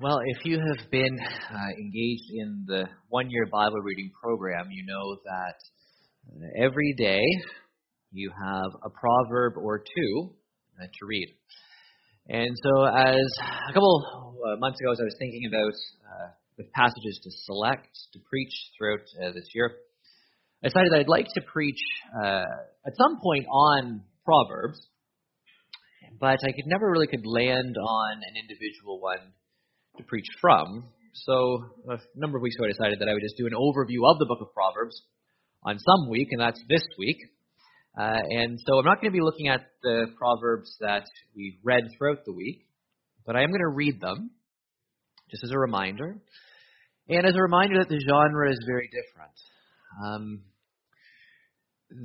Well, if you have been engaged in the one-year Bible reading program, you know that every day you have a proverb or two to read. And so as a couple months ago, as I was thinking about the passages to select, to preach throughout this year, I decided that I'd like to preach at some point on Proverbs, but I never really could land on an individual one to preach from. So a number of weeks ago I decided that I would just do an overview of the book of Proverbs on some week, and that's this week. And so I'm not going to be looking at the Proverbs that we read throughout the week, but I am going to read them just as a reminder, and as a reminder that the genre is very different.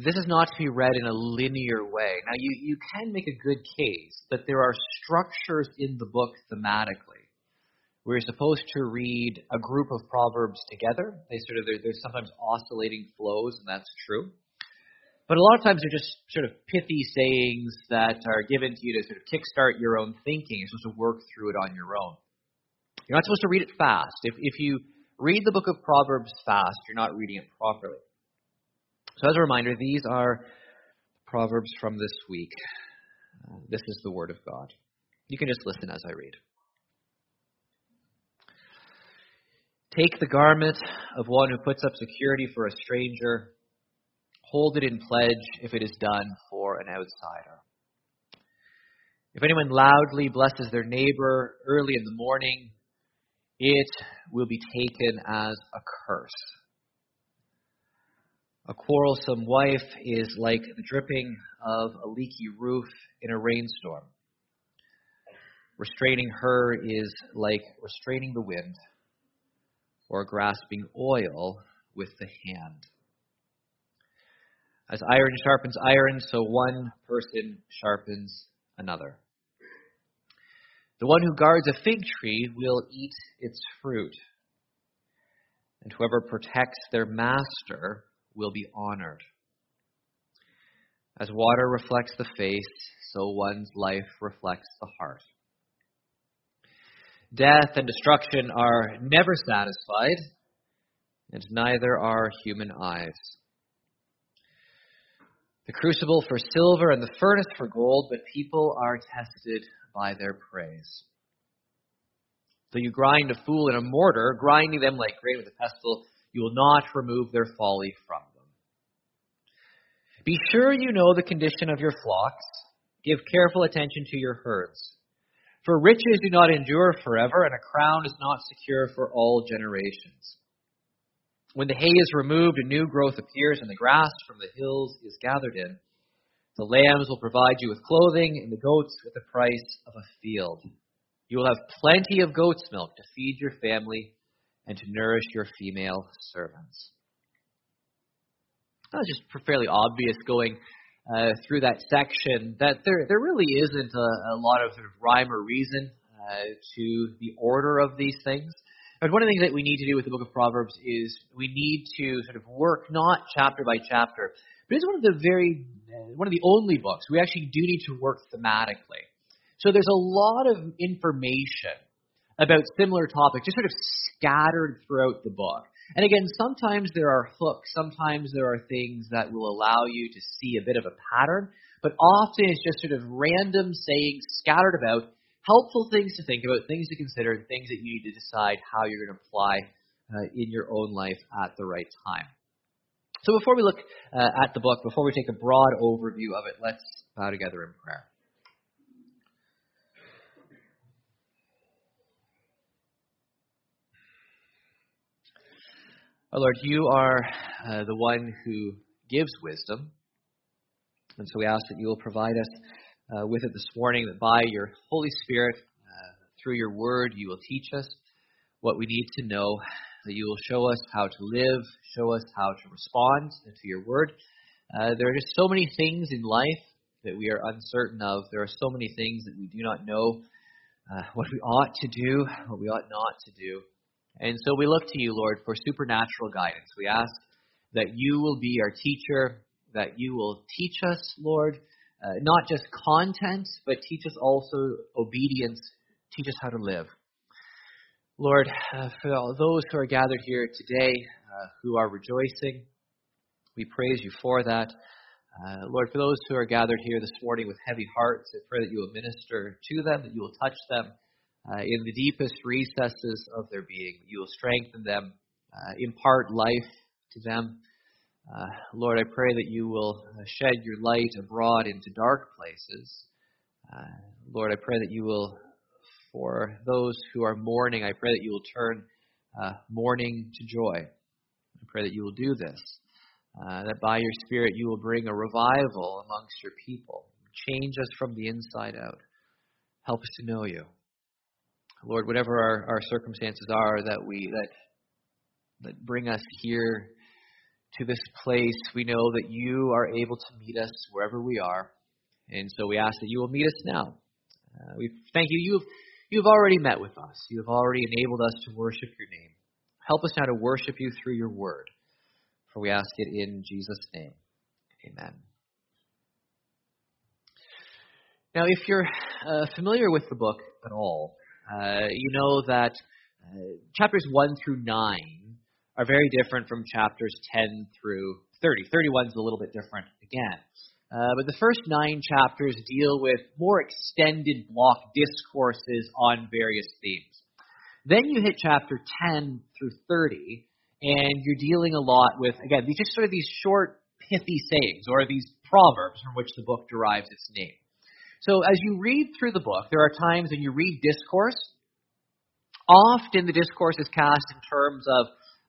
This is not to be read in a linear way. Now, you can make a good case that there are structures in the book thematically. We're supposed to read a group of proverbs together. They sort of there's sometimes oscillating flows, and that's true. But a lot of times they're just sort of pithy sayings that are given to you to sort of kickstart your own thinking. You're supposed to work through it on your own. You're not supposed to read it fast. If you read the book of Proverbs fast, you're not reading it properly. So as a reminder, these are proverbs from this week. This is the Word of God. You can just listen as I read. Take the garment of one who puts up security for a stranger. Hold it in pledge if it is done for an outsider. If anyone loudly blesses their neighbor early in the morning, it will be taken as a curse. A quarrelsome wife is like the dripping of a leaky roof in a rainstorm. Restraining her is like restraining the wind, or grasping oil with the hand. As iron sharpens iron, so one person sharpens another. The one who guards a fig tree will eat its fruit, and whoever protects their master will be honored. As water reflects the face, so one's life reflects the heart. Death and destruction are never satisfied, and neither are human eyes. The crucible for silver and the furnace for gold, but people are tested by their praise. Though you grind a fool in a mortar, grinding them like grain with a pestle, you will not remove their folly from them. Be sure you know the condition of your flocks. Give careful attention to your herds. For riches do not endure forever, and a crown is not secure for all generations. When the hay is removed, a new growth appears, and the grass from the hills is gathered in. The lambs will provide you with clothing, and the goats with the price of a field. You will have plenty of goat's milk to feed your family and to nourish your female servants. That's just fairly obvious going through that section, that there really isn't a lot of sort of rhyme or reason to the order of these things. But one of the things that we need to do with the book of Proverbs is we need to sort of work not chapter by chapter, but it's one of the only books we actually do need to work thematically. So there's a lot of information about similar topics just sort of scattered throughout the book. And again, sometimes there are hooks, sometimes there are things that will allow you to see a bit of a pattern, but often it's just sort of random sayings scattered about, helpful things to think about, things to consider, and things that you need to decide how you're going to apply in your own life at the right time. So before we look at the book, before we take a broad overview of it, let's bow together in prayer. Our Lord, you are the one who gives wisdom, and so we ask that you will provide us with it this morning, that by your Holy Spirit, through your word, you will teach us what we need to know, that you will show us how to live, show us how to respond to your word. There are just so many things in life that we are uncertain of. There are so many things that we do not know, what we ought to do, what we ought not to do. And so we look to you, Lord, for supernatural guidance. We ask that you will be our teacher, that you will teach us, Lord, not just content, but teach us also obedience, teach us how to live. Lord, for all those who are gathered here today, who are rejoicing, we praise you for that. Lord, for those who are gathered here this morning with heavy hearts, I pray that you will minister to them, that you will touch them in the deepest recesses of their being, that you will strengthen them, impart life to them. Lord, I pray that you will shed your light abroad into dark places. Lord, I pray that you will, for those who are mourning, I pray that you will turn mourning to joy. I pray that you will do this, that by your Spirit you will bring a revival amongst your people. Change us from the inside out. Help us to know you. Lord, whatever our circumstances are that bring us here to this place, we know that you are able to meet us wherever we are. And so we ask that you will meet us now. We thank you. You've already met with us. You have already enabled us to worship your name. Help us now to worship you through your word. For we ask it in Jesus' name. Amen. Now, if you're familiar with the book at all, you know that chapters 1 through 9 are very different from chapters 10 through 30. 31 is a little bit different again. But the first 9 chapters deal with more extended block discourses on various themes. Then you hit chapter 10 through 30, and you're dealing a lot with, again, these just sort of these short, pithy sayings, or these proverbs from which the book derives its name. So as you read through the book, there are times when you read discourse. Often the discourse is cast in terms of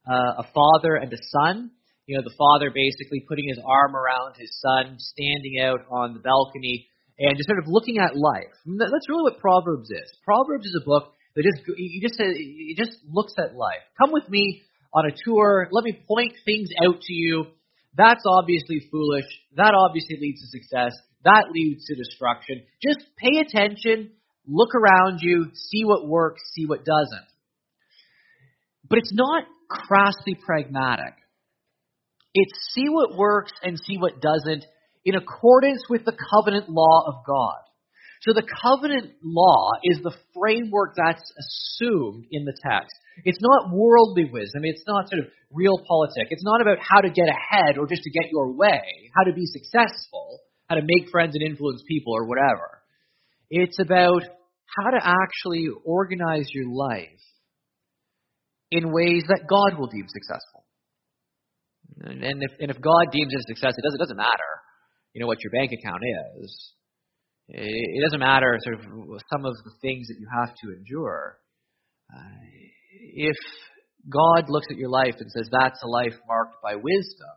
a father and a son. You know, the father basically putting his arm around his son, standing out on the balcony, and just sort of looking at life. And that's really what Proverbs is. Proverbs is a book that just looks at life. Come with me on a tour. Let me point things out to you. That's obviously foolish. That obviously leads to success. That leads to destruction. Just pay attention. Look around you. See what works. See what doesn't. But it's not crassly pragmatic. It's see what works and see what doesn't in accordance with the covenant law of God. So the covenant law is the framework that's assumed in the text. It's not worldly wisdom. It's not sort of real politics. It's not about how to get ahead or just to get your way, how to be successful, how to make friends and influence people or whatever. It's about how to actually organize your life in ways that God will deem successful. And if God deems it success, it doesn't matter, you know, what your bank account is. It doesn't matter sort of some of the things that you have to endure. If God looks at your life and says that's a life marked by wisdom,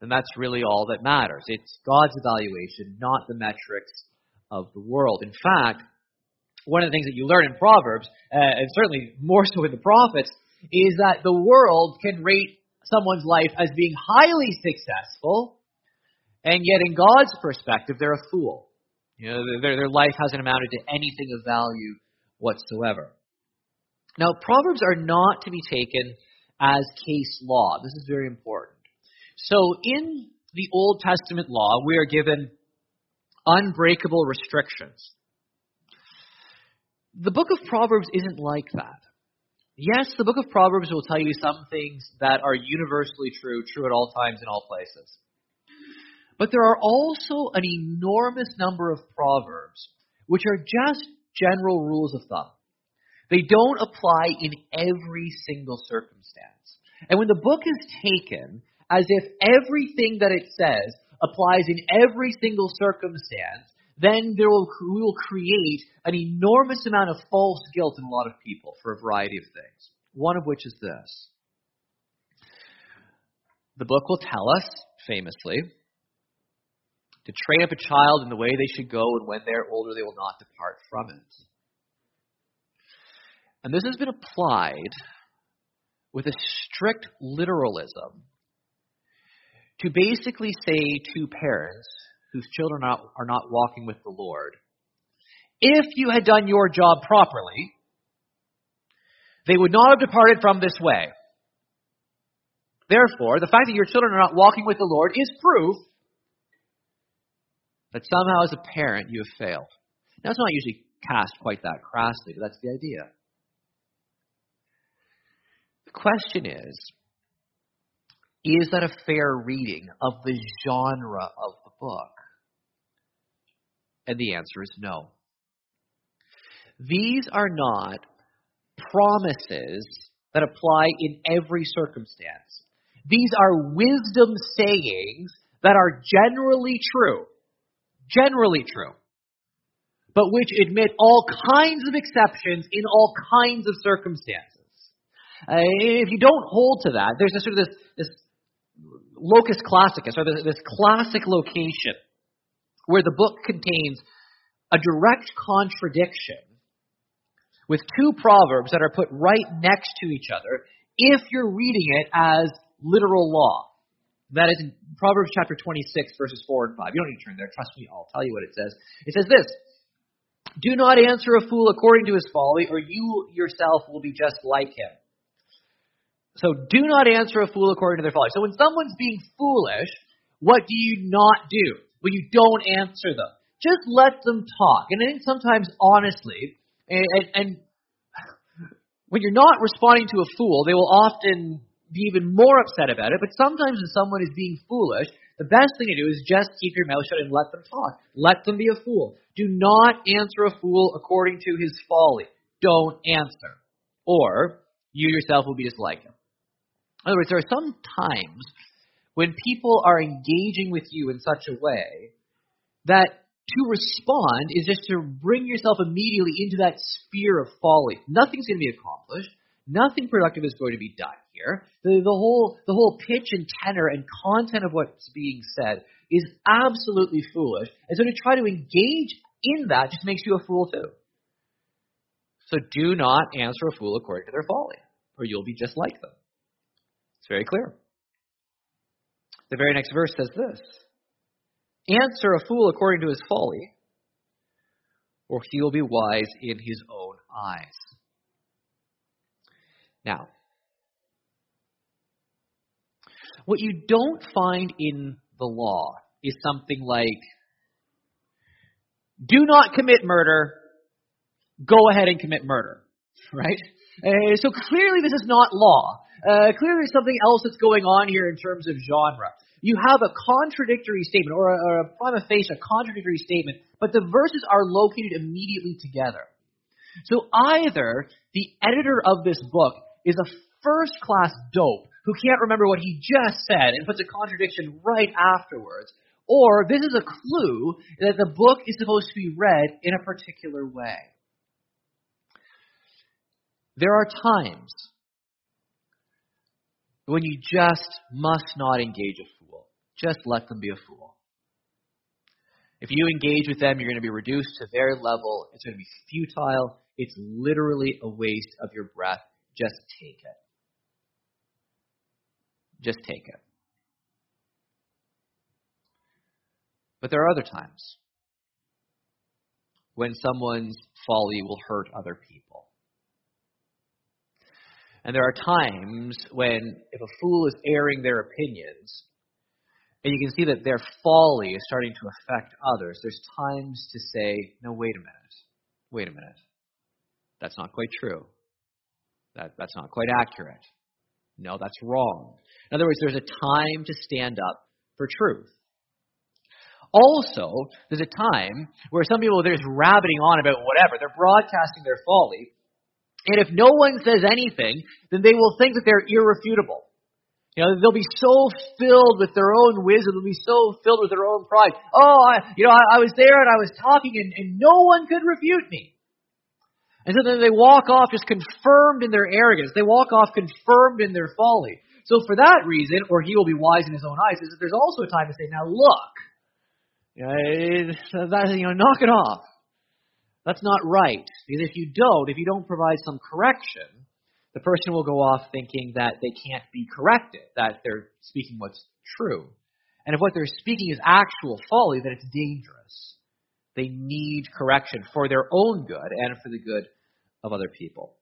then that's really all that matters. It's God's evaluation, not the metrics of the world. In fact, one of the things that you learn in Proverbs, and certainly more so in the prophets, is that the world can rate someone's life as being highly successful, and yet in God's perspective, they're a fool. You know, their life hasn't amounted to anything of value whatsoever. Now, Proverbs are not to be taken as case law. This is very important. So in the Old Testament law, we are given unbreakable restrictions. The book of Proverbs isn't like that. Yes, the book of Proverbs will tell you some things that are universally true at all times in all places. But there are also an enormous number of proverbs which are just general rules of thumb. They don't apply in every single circumstance. And when the book is taken as if everything that it says applies in every single circumstance, then we will create an enormous amount of false guilt in a lot of people for a variety of things, one of which is this. The book will tell us, famously, to train up a child in the way they should go, and when they're older, they will not depart from it. And this has been applied with a strict literalism to basically say to parents whose children are not walking with the Lord, if you had done your job properly, they would not have departed from this way. Therefore, the fact that your children are not walking with the Lord is proof that somehow as a parent you have failed. Now, it's not usually cast quite that crassly, but that's the idea. question is that a fair reading of the genre of the book? And the answer is no. These are not promises that apply in every circumstance. These are wisdom sayings that are generally true, but which admit all kinds of exceptions in all kinds of circumstances. If you don't hold to that, there's this sort of this locus classicus, or this classic location, where the book contains a direct contradiction with two proverbs that are put right next to each other if you're reading it as literal law. That is in Proverbs chapter 26, verses 4 and 5. You don't need to turn there. Trust me, I'll tell you what it says. It says this: "Do not answer a fool according to his folly, or you yourself will be just like him." So do not answer a fool according to their folly. So when someone's being foolish, what do you not do? Well, you don't answer them. Just let them talk. And I think sometimes, honestly, and when you're not responding to a fool, they will often be even more upset about it. But sometimes when someone is being foolish, the best thing to do is just keep your mouth shut and let them talk. Let them be a fool. Do not answer a fool according to his folly. Don't answer. Or you yourself will be just like him. In other words, there are some times when people are engaging with you in such a way that to respond is just to bring yourself immediately into that sphere of folly. Nothing's going to be accomplished. Nothing productive is going to be done here. The whole pitch and tenor and content of what's being said is absolutely foolish. And so to try to engage in that just makes you a fool too. So do not answer a fool according to their folly, or you'll be just like them. It's very clear. The very next verse says this: "Answer a fool according to his folly, or he will be wise in his own eyes." Now, what you don't find in the law is something like, do not commit murder, go ahead and commit murder, right? So clearly this is not law. Clearly there's something else that's going on here in terms of genre. You have a contradictory statement, or a prima facie contradictory statement, but the verses are located immediately together. So either the editor of this book is a first-class dope who can't remember what he just said and puts a contradiction right afterwards, or this is a clue that the book is supposed to be read in a particular way. There are times when you just must not engage a fool. Just let them be a fool. If you engage with them, you're going to be reduced to their level. It's going to be futile. It's literally a waste of your breath. Just take it. Just take it. But there are other times when someone's folly will hurt other people. And there are times when, if a fool is airing their opinions, and you can see that their folly is starting to affect others, there's times to say, no, wait a minute. Wait a minute. That's not quite true. That's not quite accurate. No, that's wrong. In other words, there's a time to stand up for truth. Also, there's a time where some people, they're just rabbiting on about whatever. They're broadcasting their folly. And if no one says anything, then they will think that they're irrefutable. You know, they'll be so filled with their own wisdom. They'll be so filled with their own pride. Oh, I was there and I was talking and no one could refute me. And so then they walk off just confirmed in their arrogance. They walk off confirmed in their folly. So for that reason, or he will be wise in his own eyes, is that there's also a time to say, now look, knock it off. That's not right. Because if you don't provide some correction, the person will go off thinking that they can't be corrected, that they're speaking what's true. And if what they're speaking is actual folly, then it's dangerous. They need correction for their own good and for the good of other people.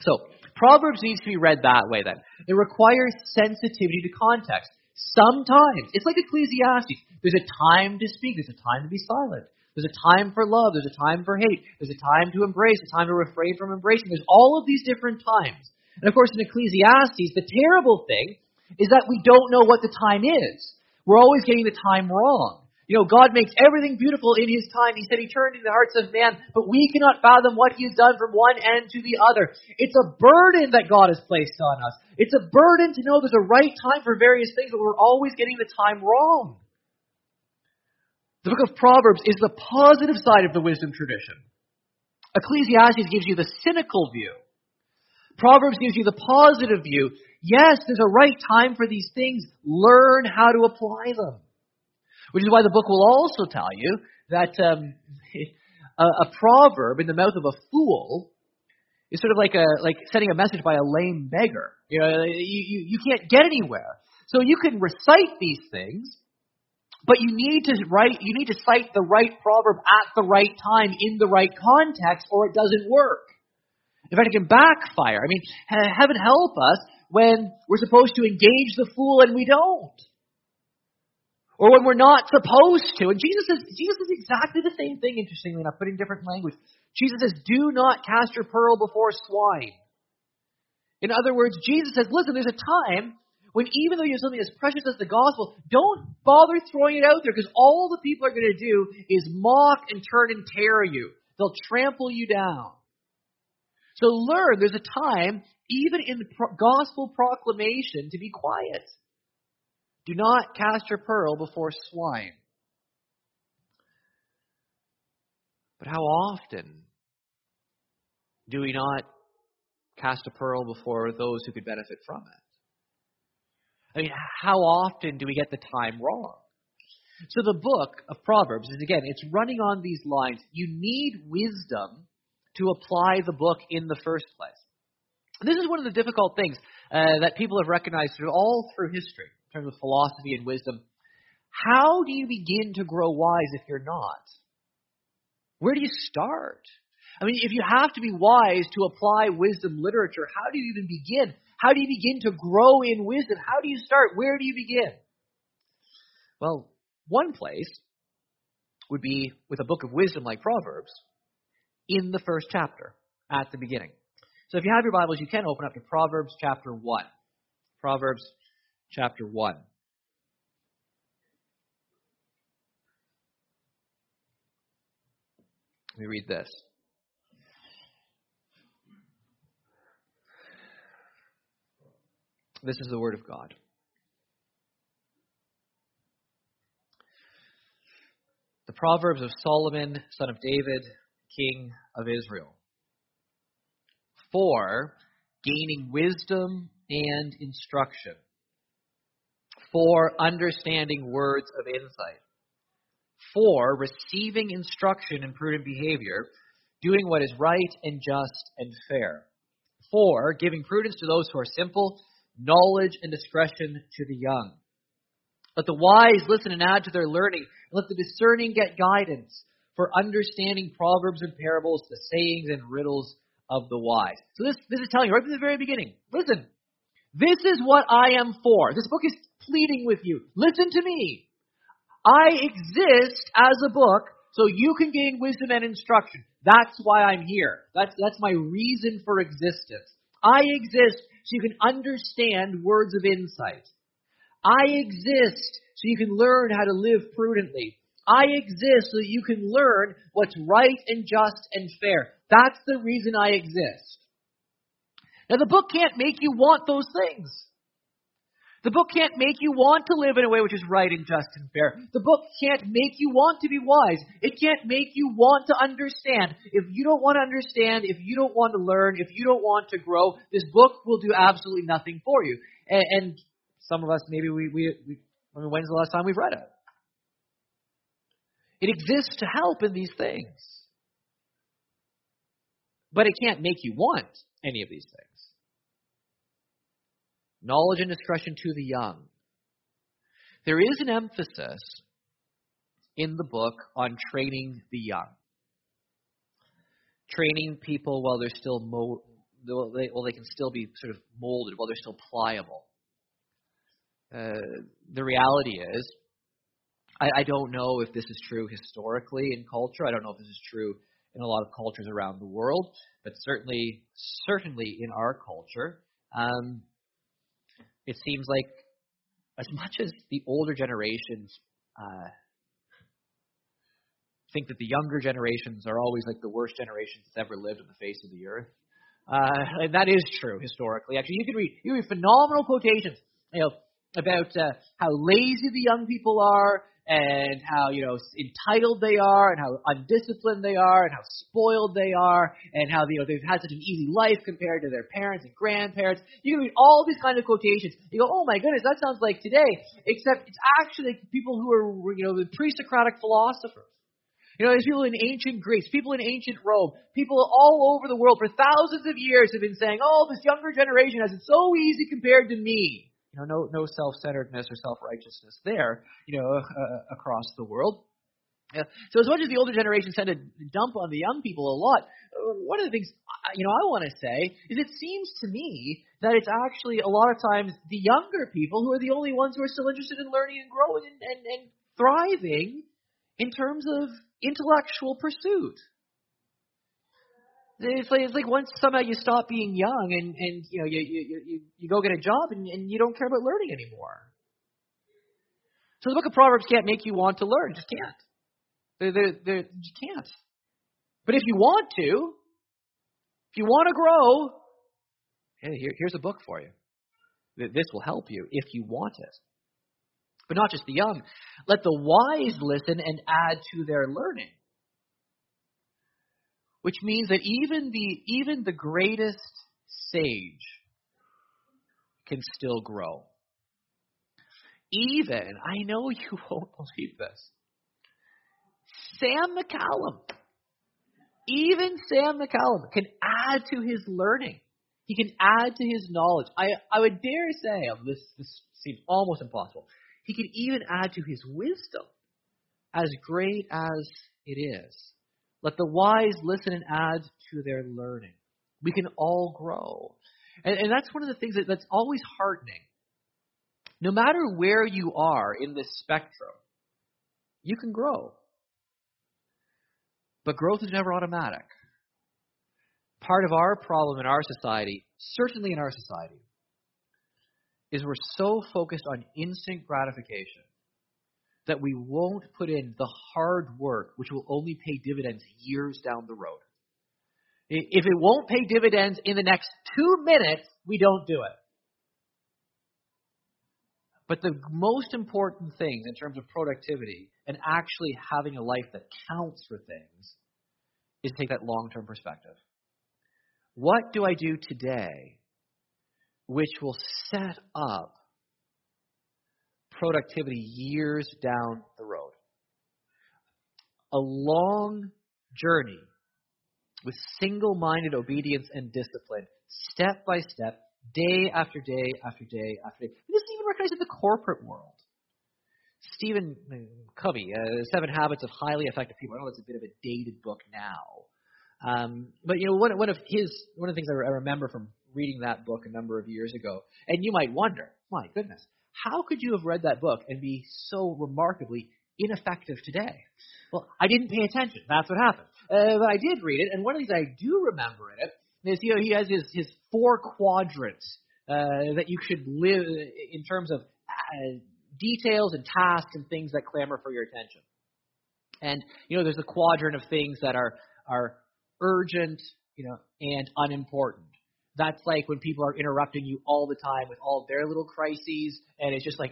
So, Proverbs needs to be read that way then. It requires sensitivity to context. Sometimes, it's like Ecclesiastes. There's a time to speak. There's a time to be silent. There's a time for love. There's a time for hate. There's a time to embrace. A time to refrain from embracing. There's all of these different times. And of course, in Ecclesiastes, the terrible thing is that we don't know what the time is. We're always getting the time wrong. You know, God makes everything beautiful in His time. He said He turned into the hearts of man, but we cannot fathom what He has done from one end to the other. It's a burden that God has placed on us. It's a burden to know there's a right time for various things, but we're always getting the time wrong. The book of Proverbs is the positive side of the wisdom tradition. Ecclesiastes gives you the cynical view. Proverbs gives you the positive view. Yes, there's a right time for these things. Learn how to apply them. Which is why the book will also tell you that a proverb in the mouth of a fool is sort of like sending a message by a lame beggar. You know, you can't get anywhere. So you can recite these things, but you need to cite the right proverb at the right time in the right context, or it doesn't work. In fact, it can backfire. I mean, heaven help us when we're supposed to engage the fool and we don't. Or when we're not supposed to. And Jesus is exactly the same thing, interestingly enough, but in different language. Jesus says, do not cast your pearl before swine. In other words, Jesus says, listen, there's a time when even though you have something as precious as the gospel, don't bother throwing it out there, because all the people are going to do is mock and turn and tear you. They'll trample you down. So learn, there's a time, even in the gospel proclamation, to be quiet. Do not cast your pearl before swine. But how often do we not cast a pearl before those who could benefit from it? I mean, how often do we get the time wrong? So the book of Proverbs is, again, it's running on these lines. You need wisdom to apply the book in the first place. This is one of the difficult things that people have recognized all through history. In terms of philosophy and wisdom, how do you begin to grow wise if you're not? Where do you start? I mean, if you have to be wise to apply wisdom literature, how do you even begin? How do you begin to grow in wisdom? How do you start? Where do you begin? Well, one place would be with a book of wisdom like Proverbs in the first chapter at the beginning. So if you have your Bibles, you can open up to Proverbs chapter 1. Proverbs chapter 1. Let me read this. This is the Word of God. The Proverbs of Solomon, son of David, king of Israel, for gaining wisdom and instruction, for understanding words of insight, for receiving instruction in prudent behavior, doing what is right and just and fair, for giving prudence to those who are simple, knowledge and discretion to the young. Let the wise listen and add to their learning, and let the discerning get guidance, for understanding proverbs and parables, the sayings and riddles of the wise. So this is telling you right from the very beginning, listen, this is what I am for. This book is pleading with you. Listen to me. I exist as a book so you can gain wisdom and instruction. That's why I'm here. That's my reason for existence. I exist so you can understand words of insight. I exist so you can learn how to live prudently. I exist so that you can learn what's right and just and fair. That's the reason I exist. Now, the book can't make you want those things. The book can't make you want to live in a way which is right and just and fair. The book can't make you want to be wise. It can't make you want to understand. If you don't want to understand, if you don't want to learn, if you don't want to grow, this book will do absolutely nothing for you. And some of us, maybe we when's the last time we've read it? It exists to help in these things. But it can't make you want any of these things. Knowledge and discretion to the young. There is an emphasis in the book on training the young. Training people while they're still they can still be sort of molded, while they're still pliable. The reality is, I don't know if this is true historically in culture. I don't know if this is true in a lot of cultures around the world, but certainly in our culture, It seems like as much as the older generations think that the younger generations are always like the worst generations that's ever lived on the face of the earth, and that is true historically. Actually, you can read phenomenal quotations, about how lazy the young people are, and how entitled they are, and how undisciplined they are, and how spoiled they are, and how they've had such an easy life compared to their parents and grandparents. You can read all these kinds of quotations. You go, oh my goodness, that sounds like today, except it's actually people who are the pre-Socratic philosophers. There's people in ancient Greece, people in ancient Rome, people all over the world for thousands of years have been saying, oh, this younger generation has it so easy compared to me. No self-centeredness or self-righteousness there, across the world. So as much as the older generations tend to dump on the young people a lot, one of the things, I want to say is it seems to me that it's actually a lot of times the younger people who are the only ones who are still interested in learning and growing and thriving in terms of intellectual pursuit. It's like once somehow you stop being young and you go get a job and you don't care about learning anymore. So the book of Proverbs can't make you want to learn. It just can't. You can't. But if you want to, grow, here's a book for you. This will help you if you want it. But not just the young. Let the wise listen and add to their learning. Which means that even the greatest sage can still grow. Even, I know you won't believe this, Sam McCallum. Even Sam McCallum can add to his learning. He can add to his knowledge. I would dare say, this seems almost impossible, he can even add to his wisdom, as great as it is. Let the wise listen and add to their learning. We can all grow. And that's one of the things that's always heartening. No matter where you are in this spectrum, you can grow. But growth is never automatic. Part of our problem in our society, certainly in our society, is we're so focused on instant gratification that we won't put in the hard work which will only pay dividends years down the road. If it won't pay dividends in the next 2 minutes, we don't do it. But the most important things in terms of productivity and actually having a life that counts for things is to take that long-term perspective. What do I do today which will set up productivity years down the road? A long journey with single-minded obedience and discipline, step by step, day after day after day after day. And this is even recognized in the corporate world. Stephen Covey, Seven Habits of Highly Effective People. I know that's a bit of a dated book now, but one of the things I remember from reading that book a number of years ago, and you might wonder, my goodness, how could you have read that book and be so remarkably ineffective today? Well, I didn't pay attention. That's what happened. But I did read it, and one of the things I do remember in it is, he has his four quadrants that you should live in terms of details and tasks and things that clamor for your attention. And, there's the quadrant of things that are urgent, and unimportant. That's like when people are interrupting you all the time with all their little crises, and it's like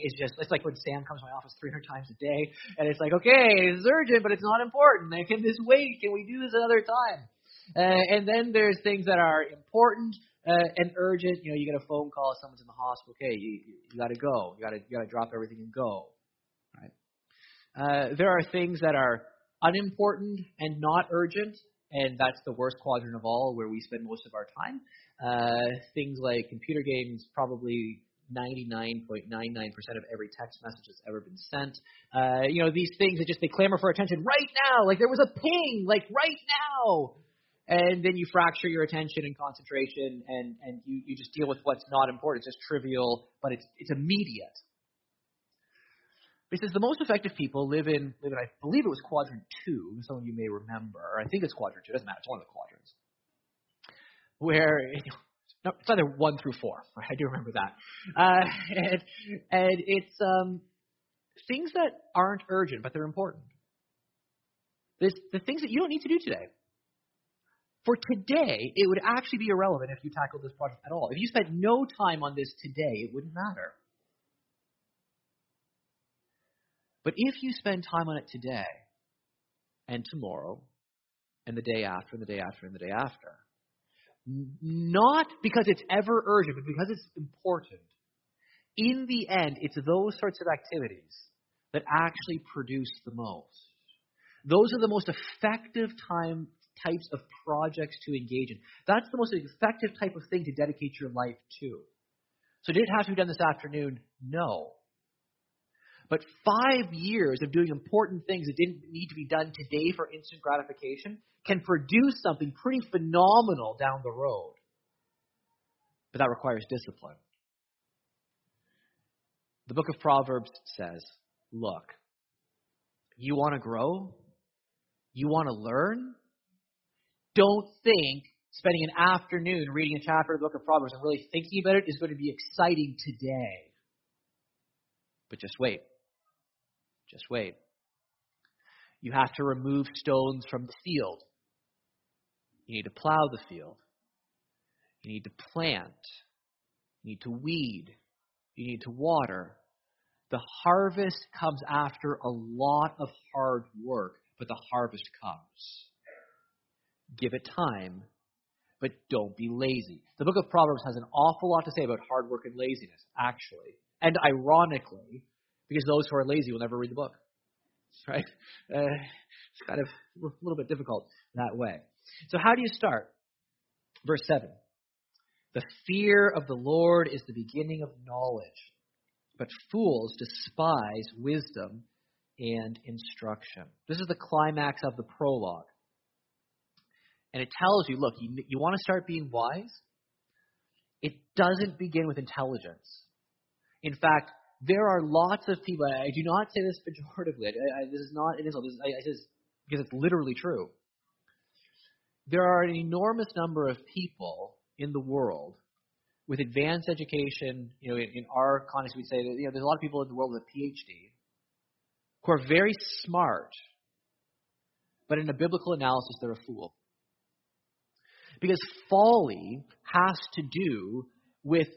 when Sam comes to my office 300 times a day, and it's like, okay, it's urgent, but it's not important. Can this wait? Can we do this another time? And then there's things that are important and urgent. You get a phone call, someone's in the hospital. Okay, you got to go. You got to drop everything and go. Right? There are things that are unimportant and not urgent. And that's the worst quadrant of all, where we spend most of our time. Things like computer games, probably 99.99% of every text message that's ever been sent. These things that they clamor for attention right now. Like there was a ping, like right now. And then you fracture your attention and concentration, and you just deal with what's not important. It's just trivial, but it's immediate. He says the most effective people live in, I believe it was quadrant 2. Some of you may remember. I think it's quadrant 2. It doesn't matter. It's one of the quadrants. Where No, it's either 1 through 4. I do remember that. And it's things that aren't urgent, but they're important. It's the things that you don't need to do today. For today, it would actually be irrelevant if you tackled this project at all. If you spent no time on this today, it wouldn't matter. But if you spend time on it today, and tomorrow, and the day after, and the day after, and the day after, not because it's ever urgent, but because it's important, in the end, it's those sorts of activities that actually produce the most. Those are the most effective types of projects to engage in. That's the most effective type of thing to dedicate your life to. So did it have to be done this afternoon? No. But 5 years of doing important things that didn't need to be done today for instant gratification can produce something pretty phenomenal down the road. But that requires discipline. The book of Proverbs says, look, you want to grow? You want to learn? Don't think spending an afternoon reading a chapter of the book of Proverbs and really thinking about it is going to be exciting today. But just wait. Just wait. You have to remove stones from the field. You need to plow the field. You need to plant. You need to weed. You need to water. The harvest comes after a lot of hard work, but the harvest comes. Give it time, but don't be lazy. The book of Proverbs has an awful lot to say about hard work and laziness, actually. And ironically, because those who are lazy will never read the book. Right? It's kind of a little bit difficult that way. So how do you start? Verse 7. The fear of the Lord is the beginning of knowledge, but fools despise wisdom and instruction. This is the climax of the prologue. And it tells you, look, you want to start being wise? It doesn't begin with intelligence. In fact, there are lots of people, I do not say this pejoratively, this is not an insult, this is because it's literally true. There are an enormous number of people in the world with advanced education. You know, in our context, we say that there's a lot of people in the world with a PhD who are very smart, but in a biblical analysis, they're a fool. Because folly has to do with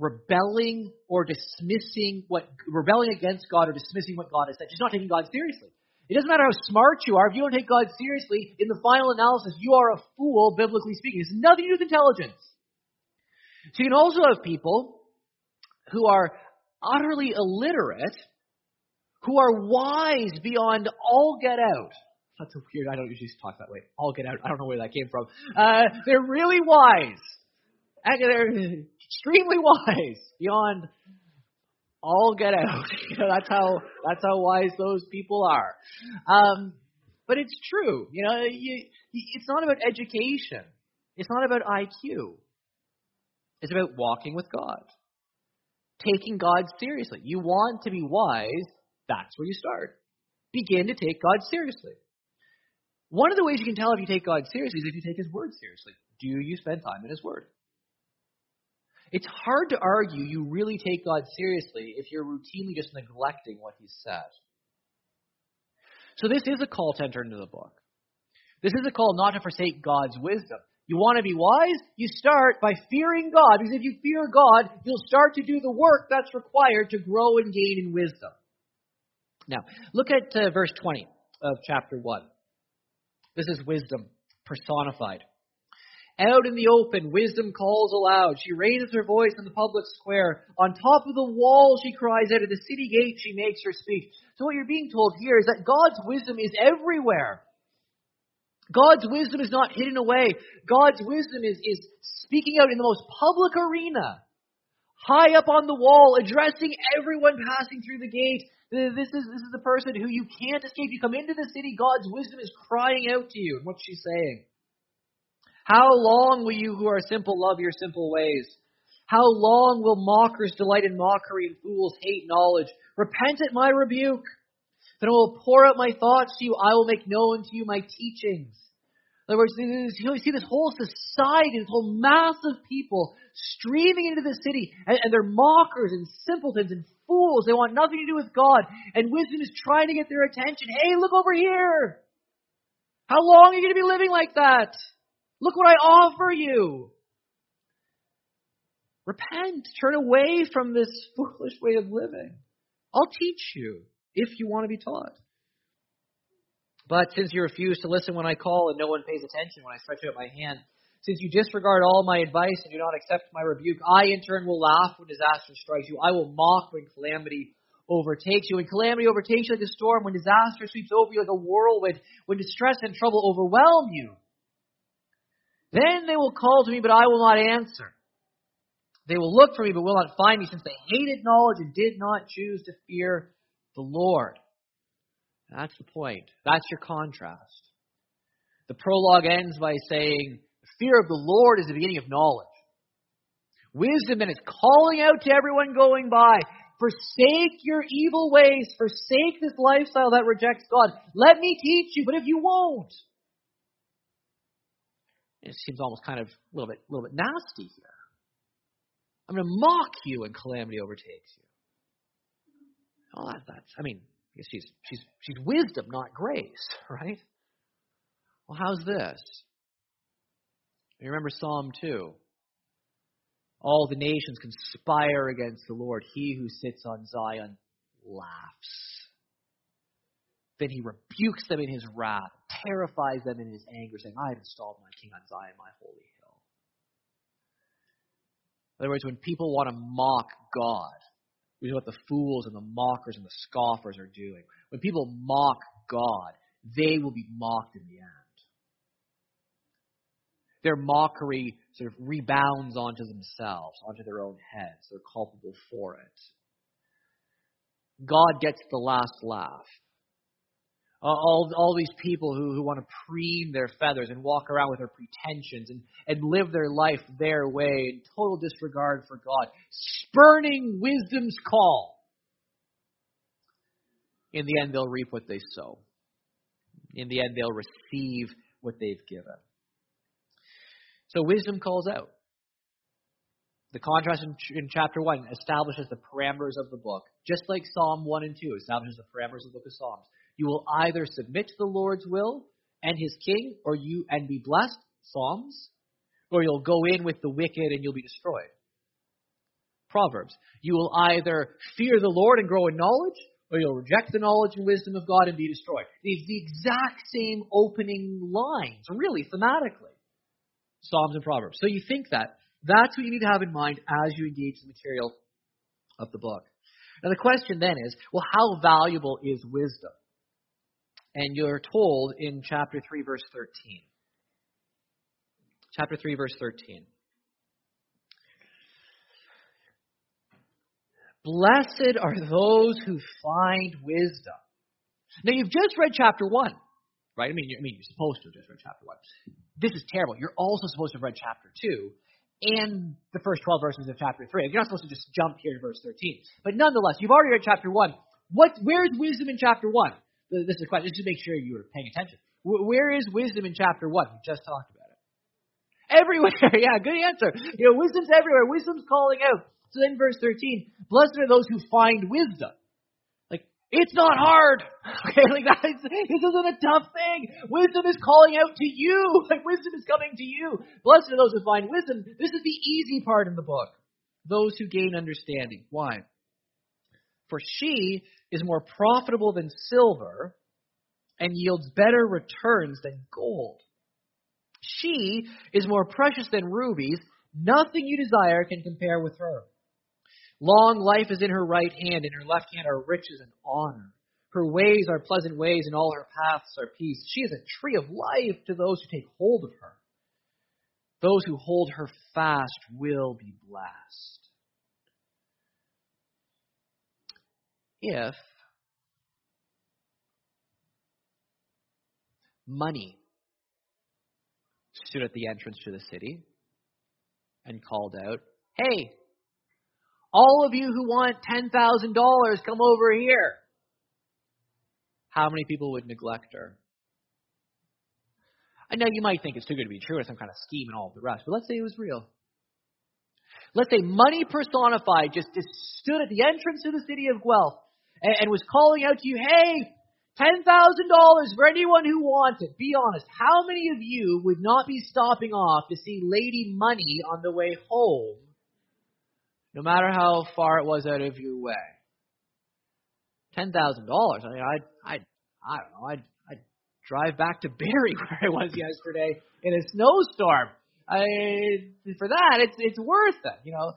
rebelling against God or dismissing what God has said. Just not taking God seriously. It doesn't matter how smart you are. If you don't take God seriously, in the final analysis, you are a fool, biblically speaking. It's nothing to do with intelligence. So you can also have people who are utterly illiterate, who are wise beyond all get out. That's so weird. I don't usually talk that way. I'll get out. I don't know where that came from. They're really wise. They're extremely wise beyond all get out. That's how wise those people are. But it's true. It's not about education. It's not about IQ. It's about walking with God, taking God seriously. You want to be wise. That's where you start. Begin to take God seriously. One of the ways you can tell if you take God seriously is if you take His Word seriously. Do you spend time in His Word? It's hard to argue you really take God seriously if you're routinely just neglecting what He said. So this is a call to enter into the book. This is a call not to forsake God's wisdom. You want to be wise? You start by fearing God, because if you fear God, you'll start to do the work that's required to grow and gain in wisdom. Now, look at verse 20 of chapter 1. This is wisdom personified. Out in the open, wisdom calls aloud. She raises her voice in the public square. On top of the wall, she cries out. At the city gate, she makes her speech. So what you're being told here is that God's wisdom is everywhere. God's wisdom is not hidden away. God's wisdom is speaking out in the most public arena, high up on the wall, addressing everyone passing through the gate. This is the person who you can't escape. You come into the city, God's wisdom is crying out to you. And what's she saying? How long will you who are simple love your simple ways? How long will mockers delight in mockery and fools hate knowledge? Repent at my rebuke. Then I will pour out my thoughts to you. I will make known to you my teachings. In other words, you see this whole society, this whole mass of people streaming into the city, and they're mockers and simpletons and fools. They want nothing to do with God, and wisdom is trying to get their attention. Hey, look over here. How long are you going to be living like that? Look what I offer you. Repent. Turn away from this foolish way of living. I'll teach you if you want to be taught. But since you refuse to listen when I call and no one pays attention when I stretch out my hand, since you disregard all my advice and do not accept my rebuke, I in turn will laugh when disaster strikes you. I will mock when calamity overtakes you. When calamity overtakes you like a storm, when disaster sweeps over you like a whirlwind, when distress and trouble overwhelm you, then they will call to me, but I will not answer. They will look for me, but will not find me, since they hated knowledge and did not choose to fear the Lord. That's the point. That's your contrast. The prologue ends by saying, the fear of the Lord is the beginning of knowledge. Wisdom then is calling out to everyone going by, forsake your evil ways, forsake this lifestyle that rejects God. Let me teach you, but if you won't. It seems almost kind of a little bit nasty here. I'm going to mock you when calamity overtakes you. Oh, she's wisdom, not grace, right? Well, how's this? You remember Psalm 2. All the nations conspire against the Lord. He who sits on Zion laughs. Then he rebukes them in his wrath, terrifies them in his anger, saying, I have installed my king on Zion, my holy hill. In other words, when people want to mock God, which is what the fools and the mockers and the scoffers are doing. When people mock God, they will be mocked in the end. Their mockery sort of rebounds onto themselves, onto their own heads. They're culpable for it. God gets the last laugh. All these people who want to preen their feathers and walk around with their pretensions and live their life their way in total disregard for God, spurning wisdom's call. In the end, they'll reap what they sow. In the end, they'll receive what they've given. So wisdom calls out. The contrast in chapter 1 establishes the parameters of the book, just like Psalm 1 and 2 establishes the parameters of the book of Psalms. You will either submit to the Lord's will and his king, or you and be blessed, Psalms, or you'll go in with the wicked and you'll be destroyed, Proverbs. You will either fear the Lord and grow in knowledge, or you'll reject the knowledge and wisdom of God and be destroyed. It's the exact same opening lines, really, thematically, Psalms and Proverbs. So you think that's what you need to have in mind as you engage the material of the book. Now the question then is, well, how valuable is wisdom? And you're told in chapter 3, verse 13. Chapter 3, verse 13. Blessed are those who find wisdom. Now, you've just read chapter 1, right? You're supposed to have just read chapter 1. This is terrible. You're also supposed to have read chapter 2 and the first 12 verses of chapter 3. You're not supposed to just jump here to verse 13. But nonetheless, you've already read chapter 1. Where is wisdom in chapter 1? This is a question, just to make sure you were paying attention. Where is wisdom in chapter 1? We just talked about it. Everywhere. Yeah, good answer. Wisdom's everywhere. Wisdom's calling out. So then verse 13, blessed are those who find wisdom. It's not hard. Okay, this isn't a tough thing. Wisdom is calling out to you. Wisdom is coming to you. Blessed are those who find wisdom. This is the easy part in the book. Those who gain understanding. Why? For she is more profitable than silver and yields better returns than gold. She is more precious than rubies. Nothing you desire can compare with her. Long life is in her right hand. In her left hand are riches and honor. Her ways are pleasant ways, and all her paths are peace. She is a tree of life to those who take hold of her. Those who hold her fast will be blessed. If money stood at the entrance to the city and called out, hey, all of you who want $10,000, come over here. How many people would neglect her? I know you might think it's too good to be true or some kind of scheme and all of the rest, but let's say it was real. Let's say money personified just stood at the entrance to the city of Guelph and was calling out to you, hey, $10,000 for anyone who wants it. Be honest, how many of you would not be stopping off to see Lady Money on the way home, no matter how far it was out of your way? $10,000, I mean, I don't know, I'd drive back to Barrie where I was yesterday in a snowstorm. For that, it's worth it, you know.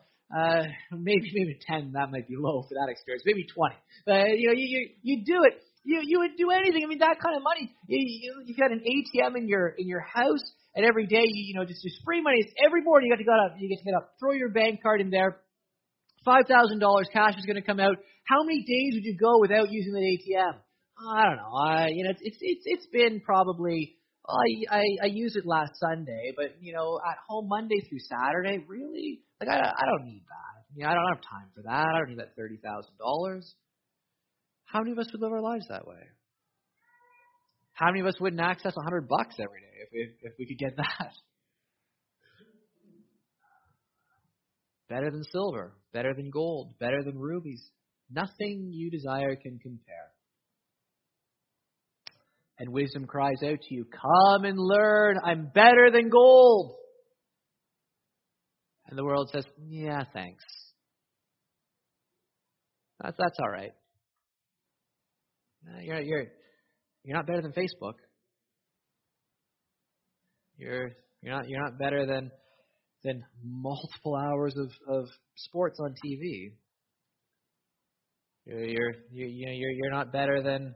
Maybe 10, that might be low for that experience. Maybe 20. But you know, you do it. You would do anything. I mean, that kind of money. You got an ATM in your house, and every day you know just free money. It's every morning you got to go up. You get to get up. Throw your bank card in there. $5,000 cash is going to come out. How many days would you go without using the ATM? I don't know. It's been probably. Well, I used it last Sunday, but you know, at home Monday through Saturday, really, like I don't need that. You know, I don't have time for that. I don't need that $30,000. How many of us would live our lives that way? How many of us wouldn't access $100 every day if we could get that? Better than silver, better than gold, better than rubies. Nothing you desire can compare. And wisdom cries out to you, come and learn, I'm better than gold. And the world says, yeah, thanks. That's all right. You're not better than Facebook. You're not better than multiple hours of sports on TV. You're not better than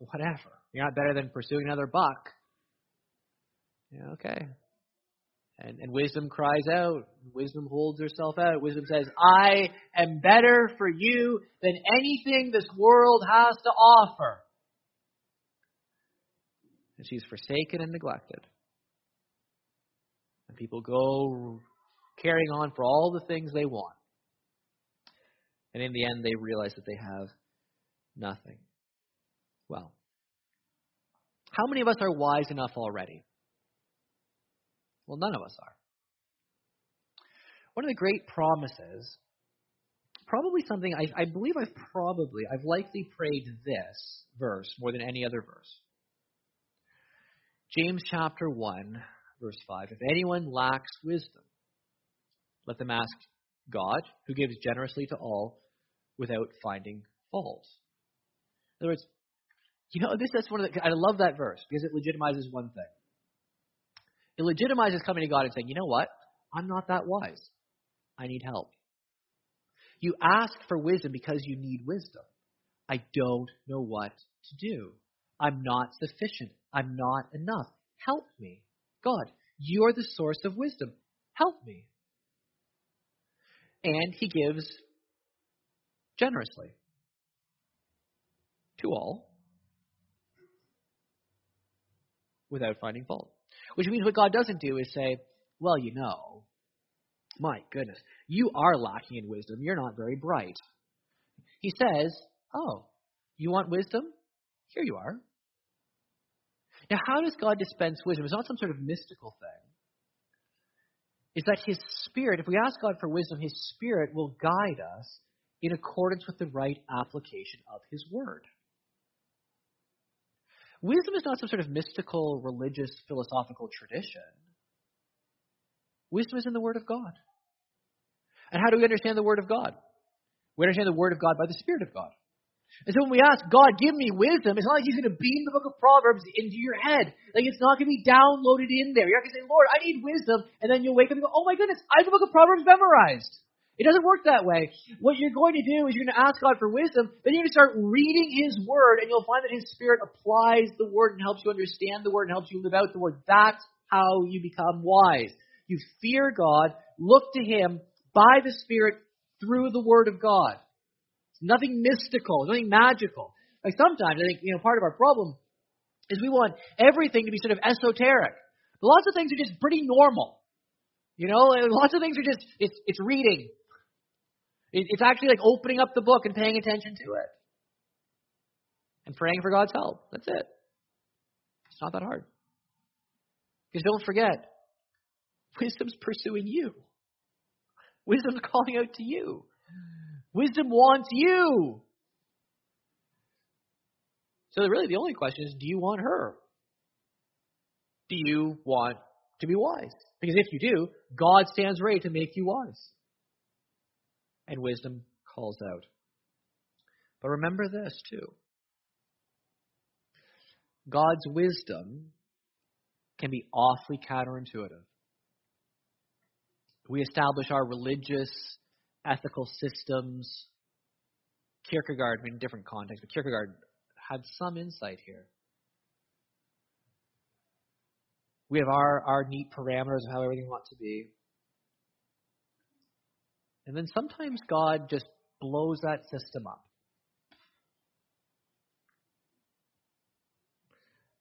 whatever. You're not better than pursuing another buck. Yeah, okay. And wisdom cries out. Wisdom holds herself out. Wisdom says, I am better for you than anything this world has to offer. And she's forsaken and neglected. And people go carrying on for all the things they want. And in the end, they realize that they have nothing. Well, how many of us are wise enough already? Well, none of us are. One of the great promises, probably something I believe I've likely prayed this verse more than any other verse. James chapter 1, verse 5. If anyone lacks wisdom, let them ask God, who gives generously to all without finding fault. In other words, you know, that's one of the. I love that verse because it legitimizes one thing. It legitimizes coming to God and saying, you know what? I'm not that wise. I need help. You ask for wisdom because you need wisdom. I don't know what to do. I'm not sufficient. I'm not enough. Help me. God, you are the source of wisdom. Help me. And he gives generously to all, without finding fault. Which means what God doesn't do is say, well, you know, my goodness, you are lacking in wisdom. You're not very bright. He says, oh, you want wisdom? Here you are. Now, how does God dispense wisdom? It's not some sort of mystical thing. It's that his Spirit, if we ask God for wisdom, his Spirit will guide us in accordance with the right application of his word. Wisdom is not some sort of mystical, religious, philosophical tradition. Wisdom is in the Word of God. And how do we understand the Word of God? We understand the Word of God by the Spirit of God. And so when we ask, God, give me wisdom, it's not like he's going to beam the book of Proverbs into your head. Like it's not going to be downloaded in there. You're not going to say, Lord, I need wisdom. And then you'll wake up and go, oh my goodness, I have the book of Proverbs memorized. It doesn't work that way. What you're going to do is you're going to ask God for wisdom, then you're going to start reading his word, and you'll find that his Spirit applies the word and helps you understand the word and helps you live out the word. That's how you become wise. You fear God, look to him by the Spirit through the word of God. It's nothing mystical, nothing magical. Like sometimes I think, you know, part of our problem is we want everything to be sort of esoteric. But lots of things are just pretty normal. You know, lots of things are just, it's reading. It's actually like opening up the book and paying attention to it. And praying for God's help. That's it. It's not that hard. Because don't forget, wisdom's pursuing you. Wisdom's calling out to you. Wisdom wants you. So really the only question is, do you want her? Do you want to be wise? Because if you do, God stands ready to make you wise. And wisdom calls out. But remember this too. God's wisdom can be awfully counterintuitive. We establish our religious, ethical systems. Kierkegaard, in different context, but Kierkegaard had some insight here. We have our neat parameters of how everything wants to be. And then sometimes God just blows that system up.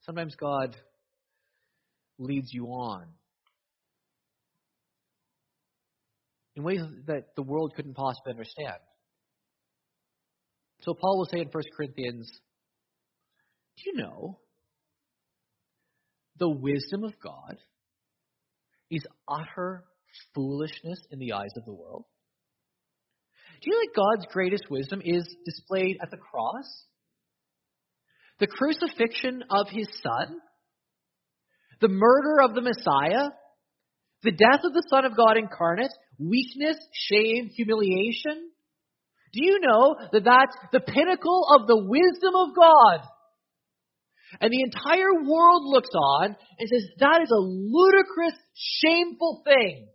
Sometimes God leads you on in ways that the world couldn't possibly understand. So Paul will say in 1 Corinthians, do you know the wisdom of God is utter foolishness in the eyes of the world? Do you know that God's greatest wisdom is displayed at the cross? The crucifixion of his son? The murder of the Messiah? The death of the Son of God incarnate? Weakness, shame, humiliation? Do you know that that's the pinnacle of the wisdom of God? And the entire world looks on and says, that is a ludicrous, shameful thing.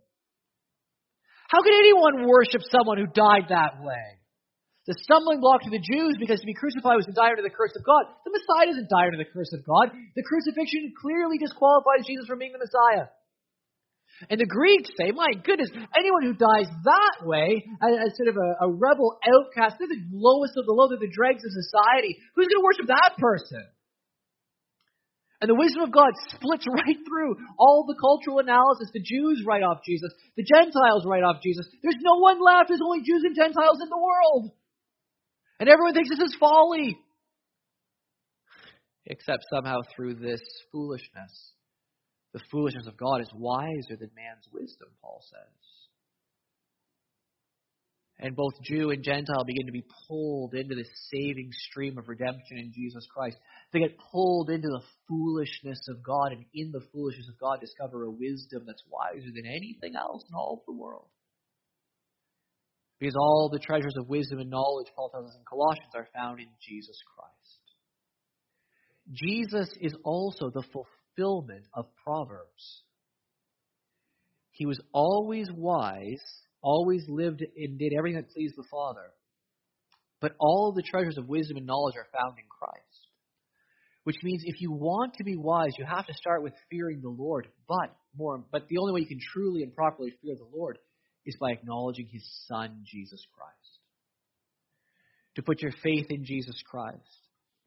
How could anyone worship someone who died that way? The stumbling block to the Jews, because to be crucified was to die under the curse of God. The Messiah doesn't die under the curse of God. The crucifixion clearly disqualifies Jesus from being the Messiah. And the Greeks say, my goodness, anyone who dies that way, as sort of a rebel outcast, they're the lowest of the low, they're the dregs of society. Who's going to worship that person? And the wisdom of God splits right through all the cultural analysis. The Jews write off Jesus. The Gentiles write off Jesus. There's no one left. There's only Jews and Gentiles in the world. And everyone thinks this is folly. Except somehow through this foolishness, the foolishness of God is wiser than man's wisdom, Paul says. And both Jew and Gentile begin to be pulled into this saving stream of redemption in Jesus Christ. They get pulled into the foolishness of God, and in the foolishness of God discover a wisdom that's wiser than anything else in all of the world. Because all the treasures of wisdom and knowledge, Paul tells us in Colossians, are found in Jesus Christ. Jesus is also the fulfillment of Proverbs. He was always wise, always lived and did everything that pleased the Father. But all the treasures of wisdom and knowledge are found in Christ. Which means if you want to be wise, you have to start with fearing the Lord. But the only way you can truly and properly fear the Lord is by acknowledging his Son, Jesus Christ. To put your faith in Jesus Christ.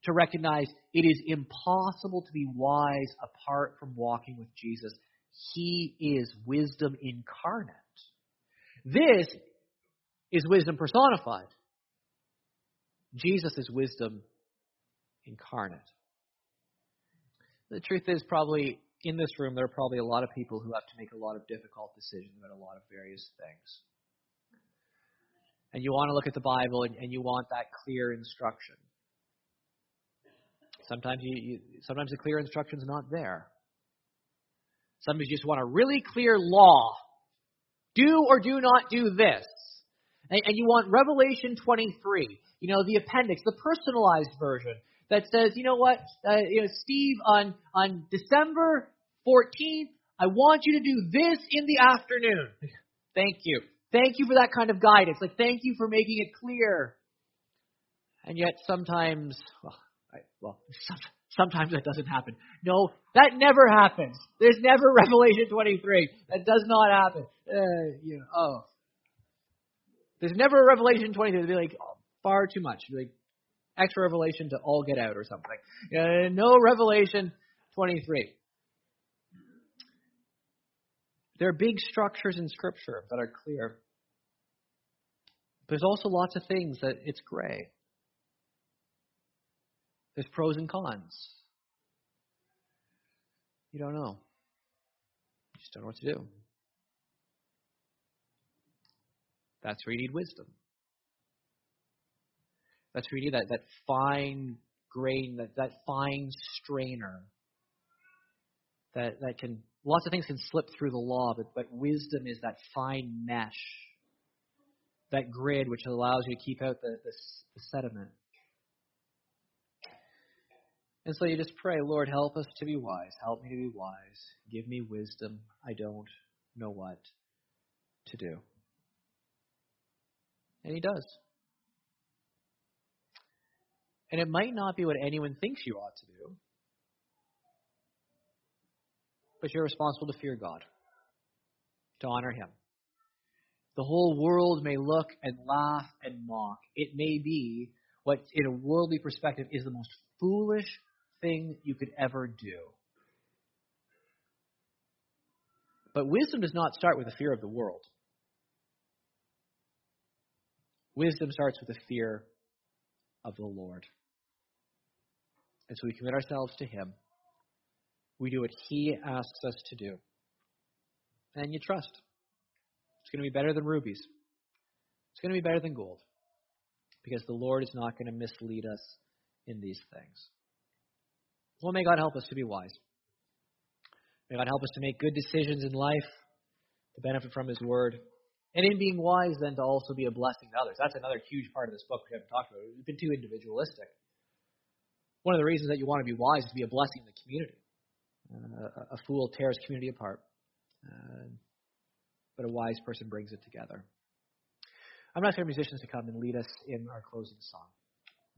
To recognize it is impossible to be wise apart from walking with Jesus. He is wisdom incarnate. This is wisdom personified. Jesus is wisdom incarnate. The truth is, probably in this room, there are probably a lot of people who have to make a lot of difficult decisions about a lot of various things. And you want to look at the Bible and you want that clear instruction. Sometimes the clear instruction's not there. Sometimes you just want a really clear law. Do or do not do this. And you want Revelation 23, the appendix, the personalized version that says, Steve, on December 14th, I want you to do this in the afternoon. Thank you. Thank you for that kind of guidance. Thank you for making it clear. And yet sometimes that doesn't happen. No, that never happens. There's never Revelation 23. That does not happen. There's never Revelation 23. It'd be far too much. It'd be extra revelation to all get out or something. No Revelation 23. There are big structures in Scripture that are clear. There's also lots of things that it's gray. There's pros and cons. You don't know. just don't know what to do. That's where you need wisdom. That's where you need that fine grain, that fine strainer. That can, lots of things can slip through the law, but wisdom is that fine mesh, that grid which allows you to keep out the sediment. And so you just pray, Lord, help us to be wise. Help me to be wise. Give me wisdom. I don't know what to do. And he does. And it might not be what anyone thinks you ought to do, but you're responsible to fear God, to honor him. The whole world may look and laugh and mock. It may be what, in a worldly perspective, is the most foolish thing you could ever do. But wisdom does not start with a fear of the world. Wisdom starts with a fear of the Lord. And so we commit ourselves to him. We do what he asks us to do. And you trust. It's going to be better than rubies. It's going to be better than gold. Because the Lord is not going to mislead us in these things. Well, may God help us to be wise. May God help us to make good decisions in life, to benefit from his word. And in being wise, then, to also be a blessing to others. That's another huge part of this book we haven't talked about. We've been too individualistic. One of the reasons that you want to be wise is to be a blessing to the community. A fool tears community apart, but a wise person brings it together. I'm going to ask our musicians to come and lead us in our closing song.